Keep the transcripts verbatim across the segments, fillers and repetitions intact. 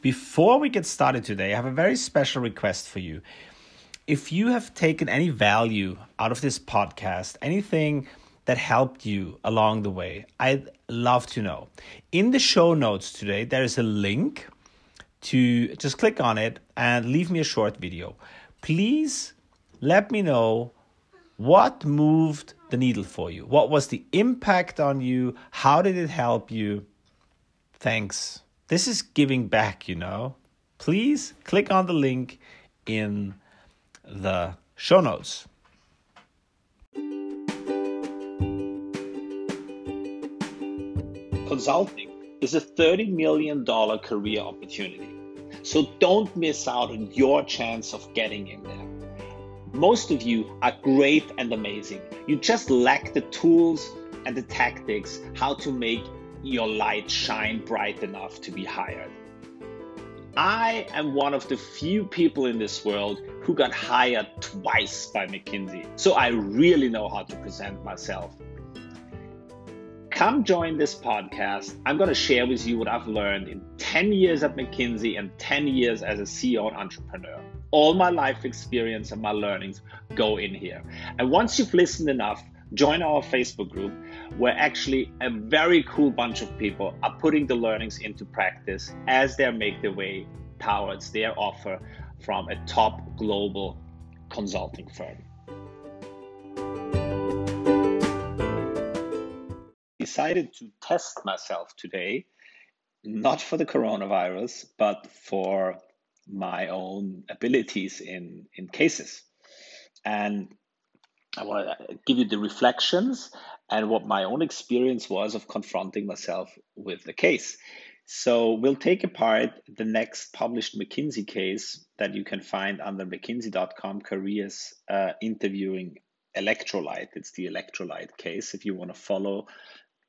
Before we get started today, I have a very special request for you. If you have taken any value out of this podcast, anything that helped you along the way, I'd love to know. In the show notes today, there is a link to just click on it and leave me a short video. Please let me know what moved the needle for you. What was the impact on you? How did it help you? Thanks. This is giving back, you know. Please click on the link in the show notes. Consulting is a thirty million dollars career opportunity. So don't miss out on your chance of getting in there. Most of you are great and amazing. You just lack the tools and the tactics how to make your light shine bright enough to be hired. I am one of the few people in this world who got hired twice by McKinsey, so I really know how to present myself. Come join this podcast. I'm going to share with you what I've learned in ten years at McKinsey and ten years as a C E O and entrepreneur. All my life experience and my learnings go in here. And once you've listened enough, join our Facebook group, where actually a very cool bunch of people are putting the learnings into practice as they make their way towards their offer from a top global consulting firm. I decided to test myself today, not for the coronavirus, but for my own abilities in, in cases. And I want to give you the reflections and what my own experience was of confronting myself with the case. So we'll take apart the next published McKinsey case that you can find under mckinsey dot com careers uh, interviewing Electrolyte. It's the Electrolyte case if you want to follow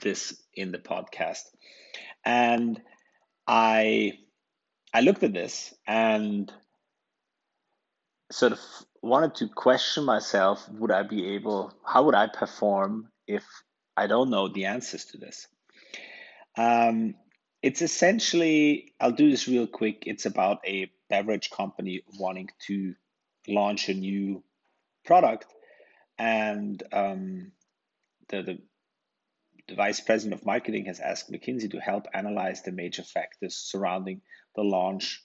this in the podcast. And I, I looked at this and sort of wanted to question myself, would I be able, how would I perform if I don't know the answers to this? Um, it's essentially, I'll do this real quick. It's about a beverage company wanting to launch a new product. And um, the, the, the vice president of marketing has asked McKinsey to help analyze the major factors surrounding the launch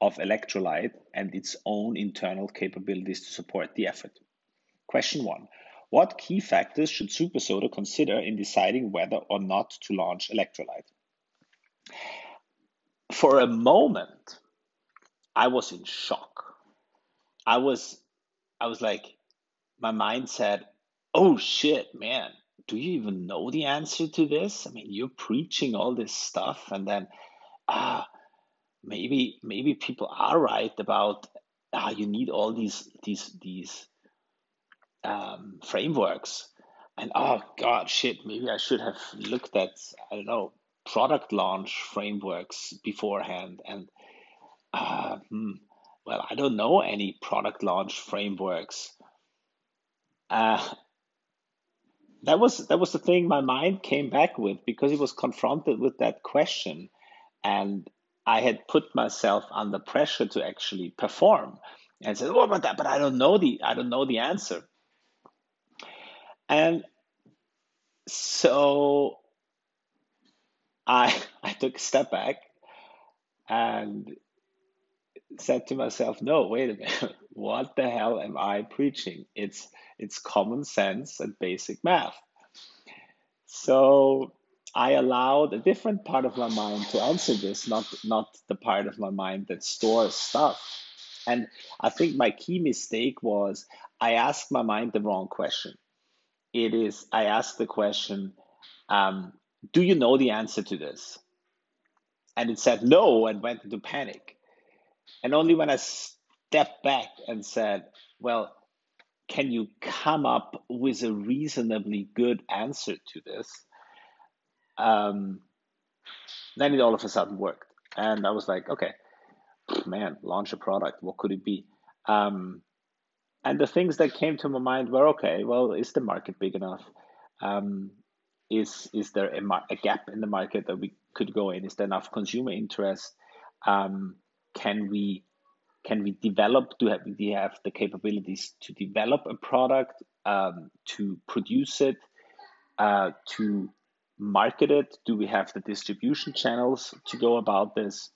of Electrolyte and its own internal capabilities to support the effort. Question one, what key factors should Super Soda consider in deciding whether or not to launch Electrolyte? For a moment, I was in shock. I was, I was like, my mind said, oh shit, man, do you even know the answer to this? I mean, you're preaching all this stuff and then, ah, Maybe maybe people are right about how you need all these these these um, frameworks, and oh god shit maybe I should have looked at I don't know product launch frameworks beforehand, and uh, hmm, well I don't know any product launch frameworks. Uh, that was that was the thing my mind came back with because it was confronted with that question, and I had put myself under pressure to actually perform and said, oh, but, that, but I don't know the, I don't know the answer. And so I, I took a step back and said to myself, no, wait a minute, what the hell am I preaching? It's, it's common sense and basic math. So I allowed a different part of my mind to answer this, not not the part of my mind that stores stuff. And I think my key mistake was I asked my mind the wrong question. It is, I asked the question, um, do you know the answer to this? And it said no and went into panic. And only when I stepped back and said, well, can you come up with a reasonably good answer to this? Um, then it all of a sudden worked. And I was like, okay, man, launch a product. What could it be? Um, and the things that came to my mind were, okay, well, is the market big enough? Um, is, is there a, mar- a gap in the market that we could go in? Is there enough consumer interest? um, can we can we develop? Do we have the capabilities to develop a product, um, to produce it, uh, to market it? Do we have the distribution channels to go about this?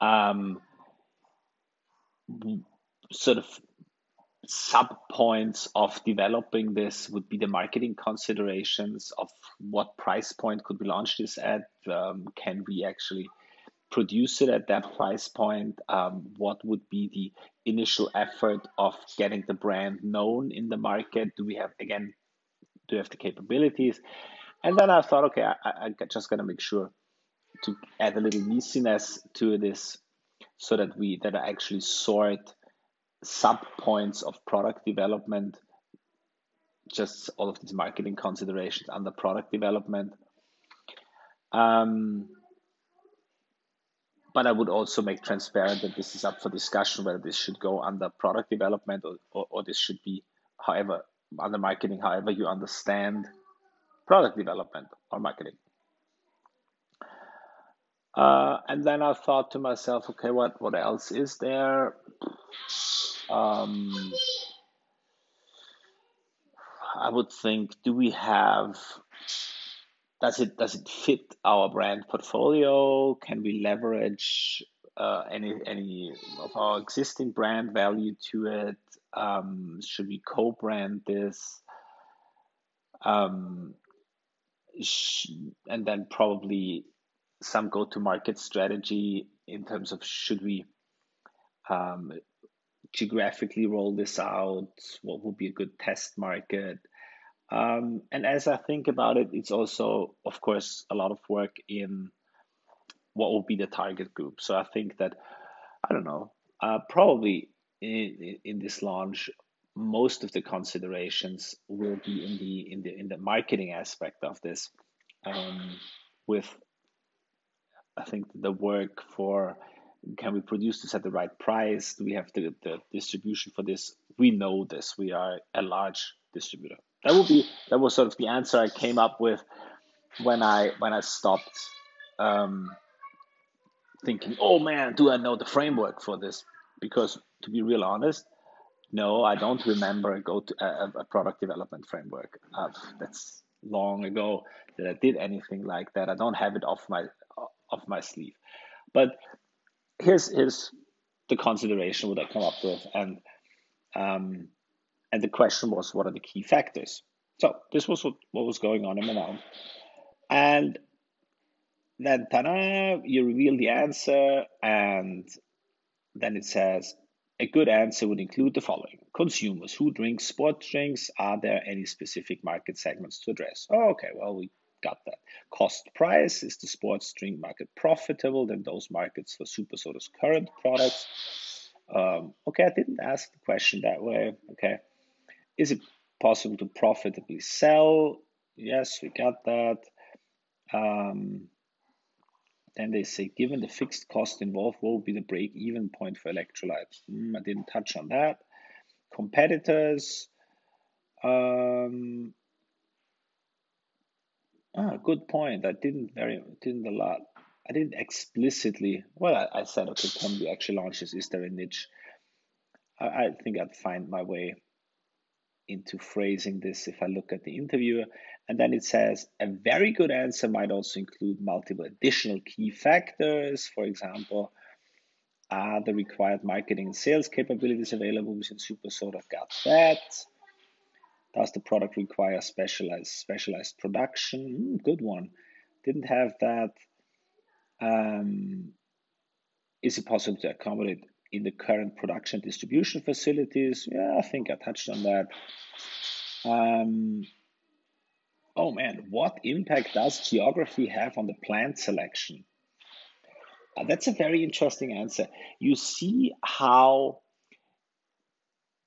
Um, sort of sub points of developing this would be the marketing considerations of what price point could we launch this at? Um, can we actually produce it at that price point? Um, what would be the initial effort of getting the brand known in the market? Do we have, again, do we have the capabilities? And then I thought, okay, I, I'm just going to make sure to add a little messiness to this so that we that I actually sort sub points of product development, just all of these marketing considerations under product development. Um, but I would also make transparent that this is up for discussion, whether this should go under product development or, or, or this should be, however, under marketing, however you understand product development or marketing. Uh, and then I thought to myself, okay, what, what else is there? Um, I would think, do we have, does it, does it fit our brand portfolio? Can we leverage uh, any, any of our existing brand value to it? Um, should we co-brand this? Um, sh and then probably some go-to-market strategy in terms of should we um, geographically roll this out? What would be a good test market? Um, and as I think about it, it's also, of course, a lot of work in what will be the target group. So I think that, I don't know, uh, probably in, in this launch, most of the considerations will be in the in the in the marketing aspect of this, um, with I think the work for can we produce this at the right price? Do we have the, the distribution for this? We know this. We are a large distributor. That would be that was sort of the answer I came up with when I when I stopped um, thinking, oh man, do I know the framework for this? Because to be real honest, no, I don't remember a go to a, a product development framework. Uh, that's long ago that I did anything like that. I don't have it off my off my sleeve. But here's here's the consideration what I come up with, and um, and the question was, what are the key factors? So this was what, what was going on in Manal, and then ta-da, you reveal the answer, and then it says, a good answer would include the following. Consumers who drink sports drinks, are there any specific market segments to address? Oh, okay, well, we got that. Cost price, is the sports drink market profitable than those markets for Super Soda's current products? Um, okay, I didn't ask the question that way. Okay, is it possible to profitably sell? Yes, we got that. Um, Then they say, given the fixed cost involved, what will be the break-even point for Electrolyte? Mm, I didn't touch on that. Competitors. Um, ah, good point. I didn't very didn't a lot. I didn't explicitly. Well, I, I said, okay, can we actually launch this? Is there a niche? I, I think I'd find my way into phrasing this if I look at the interviewer. And then it says, a very good answer might also include multiple additional key factors. For example, are the required marketing and sales capabilities available within Super Soda? Got that. Does the product require specialized specialized production? Mm, good one. Didn't have that. Um, is it possible to accommodate in the current production distribution facilities? Yeah, I think I touched on that. Um, oh man, what impact does geography have on the plant selection? Uh, that's a very interesting answer. You see how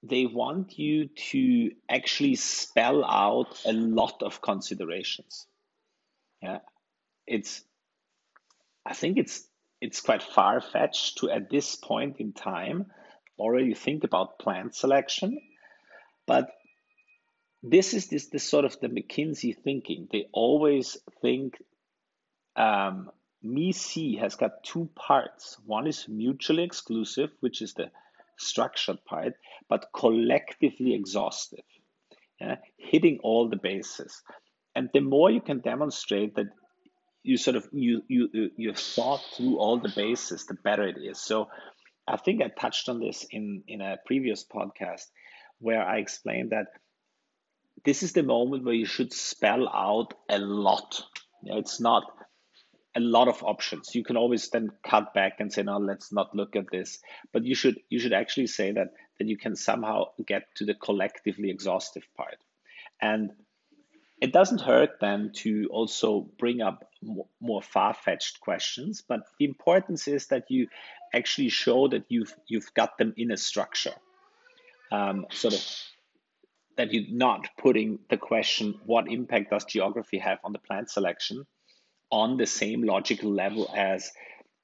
they want you to actually spell out a lot of considerations. Yeah, it's, I think it's, It's quite far-fetched to, at this point in time, already think about plant selection. But this is this, this sort of the McKinsey thinking. They always think um, M E C has got two parts. One is mutually exclusive, which is the structured part, but collectively exhaustive, yeah? Hitting all the bases. And the more you can demonstrate that you sort of you you you thought through all the bases, the better it is. So I think I touched on this in in a previous podcast where I explained that this is the moment where you should spell out a lot. It's not a lot of options. You can always then cut back and say, no, let's not look at this. But you should you should actually say that that you can somehow get to the collectively exhaustive part. And it doesn't hurt then to also bring up more far-fetched questions, but the importance is that you actually show that you've you've got them in a structure, um, sort of that you're not putting the question, what impact does geography have on the plant selection, on the same logical level as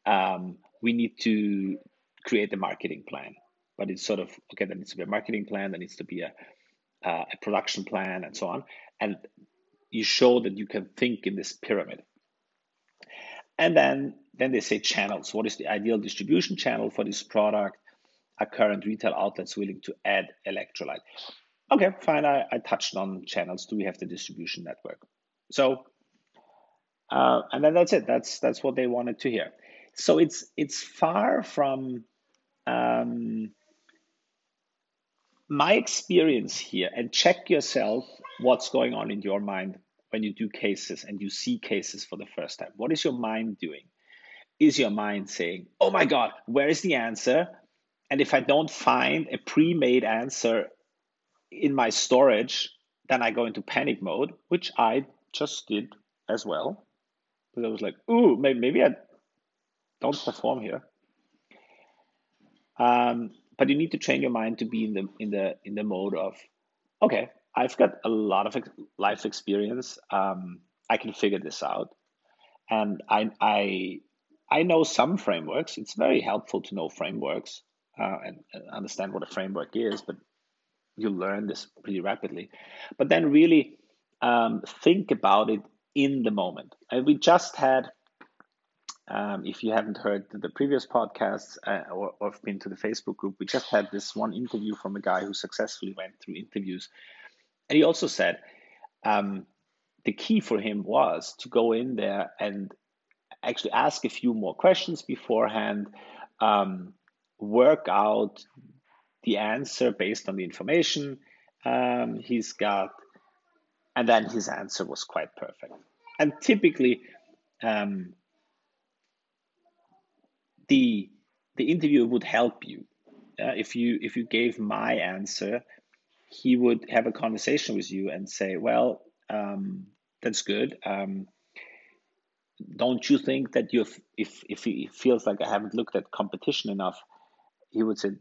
um, we need to create a marketing plan. But it's sort of, okay, there needs to be a marketing plan, there needs to be a, uh, a production plan and so on. And you show that you can think in this pyramid. And then, then they say channels. What is the ideal distribution channel for this product? Are current retail outlets willing to add electrolyte? Okay, fine, I, I touched on channels. Do we have the distribution network? So, uh, and then that's it. That's that's what they wanted to hear. So it's it's far from um, my experience here. And check yourself what's going on in your mind when you do cases and you see cases for the first time. What is your mind doing? Is your mind saying, oh my God, where is the answer? And if I don't find a pre-made answer in my storage, then I go into panic mode, which I just did as well. But I was like, ooh, maybe, maybe I don't perform here. Um, but you need to train your mind to be in the in the in the mode of, okay, I've got a lot of ex- life experience. Um, I can figure this out, and I I I know some frameworks. It's very helpful to know frameworks uh, and, and understand what a framework is, but you learn this pretty rapidly. But then really um, think about it in the moment. And we just had, um, if you haven't heard the previous podcasts uh, or, or been to the Facebook group, we just had this one interview from a guy who successfully went through interviews. And he also said um, the key for him was to go in there and actually ask a few more questions beforehand, um, work out the answer based on the information um, he's got, and then his answer was quite perfect. And typically, um, the the interviewer would help you. Uh, if you if you gave my answer, he would have a conversation with you and say, "Well, um, that's good. Um, don't you think that you if if he feels like I haven't looked at competition enough, he would say."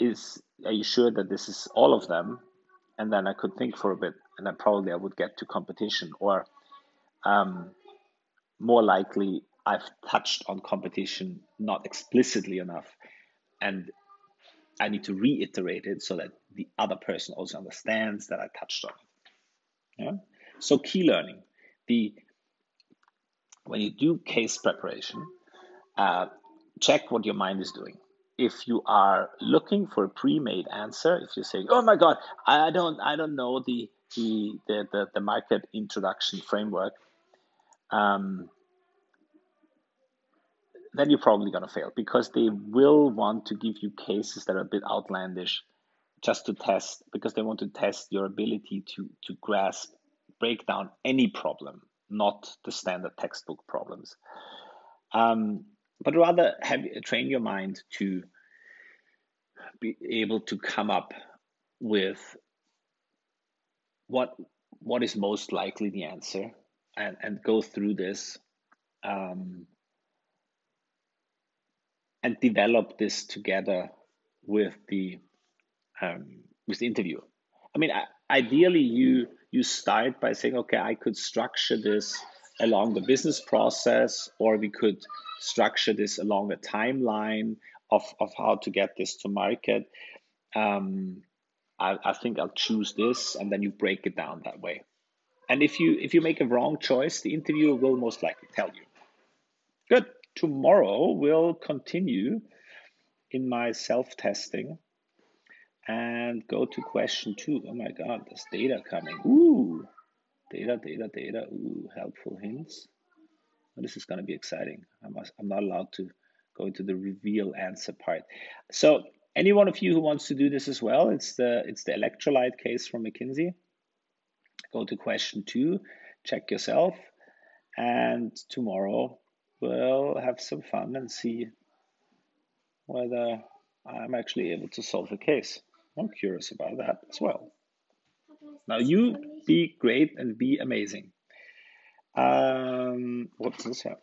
Is are you sure that this is all of them? And then I could think for a bit, and then probably I would get to competition, or um, more likely I've touched on competition not explicitly enough, and I need to reiterate it so that the other person also understands that I touched on it. Yeah? So key learning, the when you do case preparation, uh, check what your mind is doing. If you are looking for a pre-made answer, if you're saying, "Oh my God, I don't, I don't know the the the the, the market introduction framework," um, then you're probably going to fail, because they will want to give you cases that are a bit outlandish, just to test, because they want to test your ability to to grasp, break down any problem, not the standard textbook problems. Um, But rather have train your mind to be able to come up with what what is most likely the answer, and, and go through this um, and develop this together with the um, with the interviewer. I mean, ideally, you you start by saying, okay, I could structure this along the business process, or we could structure this along a timeline of, of how to get this to market. Um, I, I think I'll choose this, and then you break it down that way. And if you if you make a wrong choice, the interviewer will most likely tell you. Good. Tomorrow we'll continue in my self-testing and go to question two. Oh my God, there's data coming. Ooh, data, data, data. Ooh, helpful hints. Well, this is going to be exciting. I must, I'm not allowed to go into the reveal answer part. So any one of you who wants to do this as well, it's the, it's the electrolyte case from McKinsey. Go to question two, check yourself, and tomorrow we'll have some fun and see whether I'm actually able to solve a case. I'm curious about that as well. Now you be great and be amazing. Um, what's this here?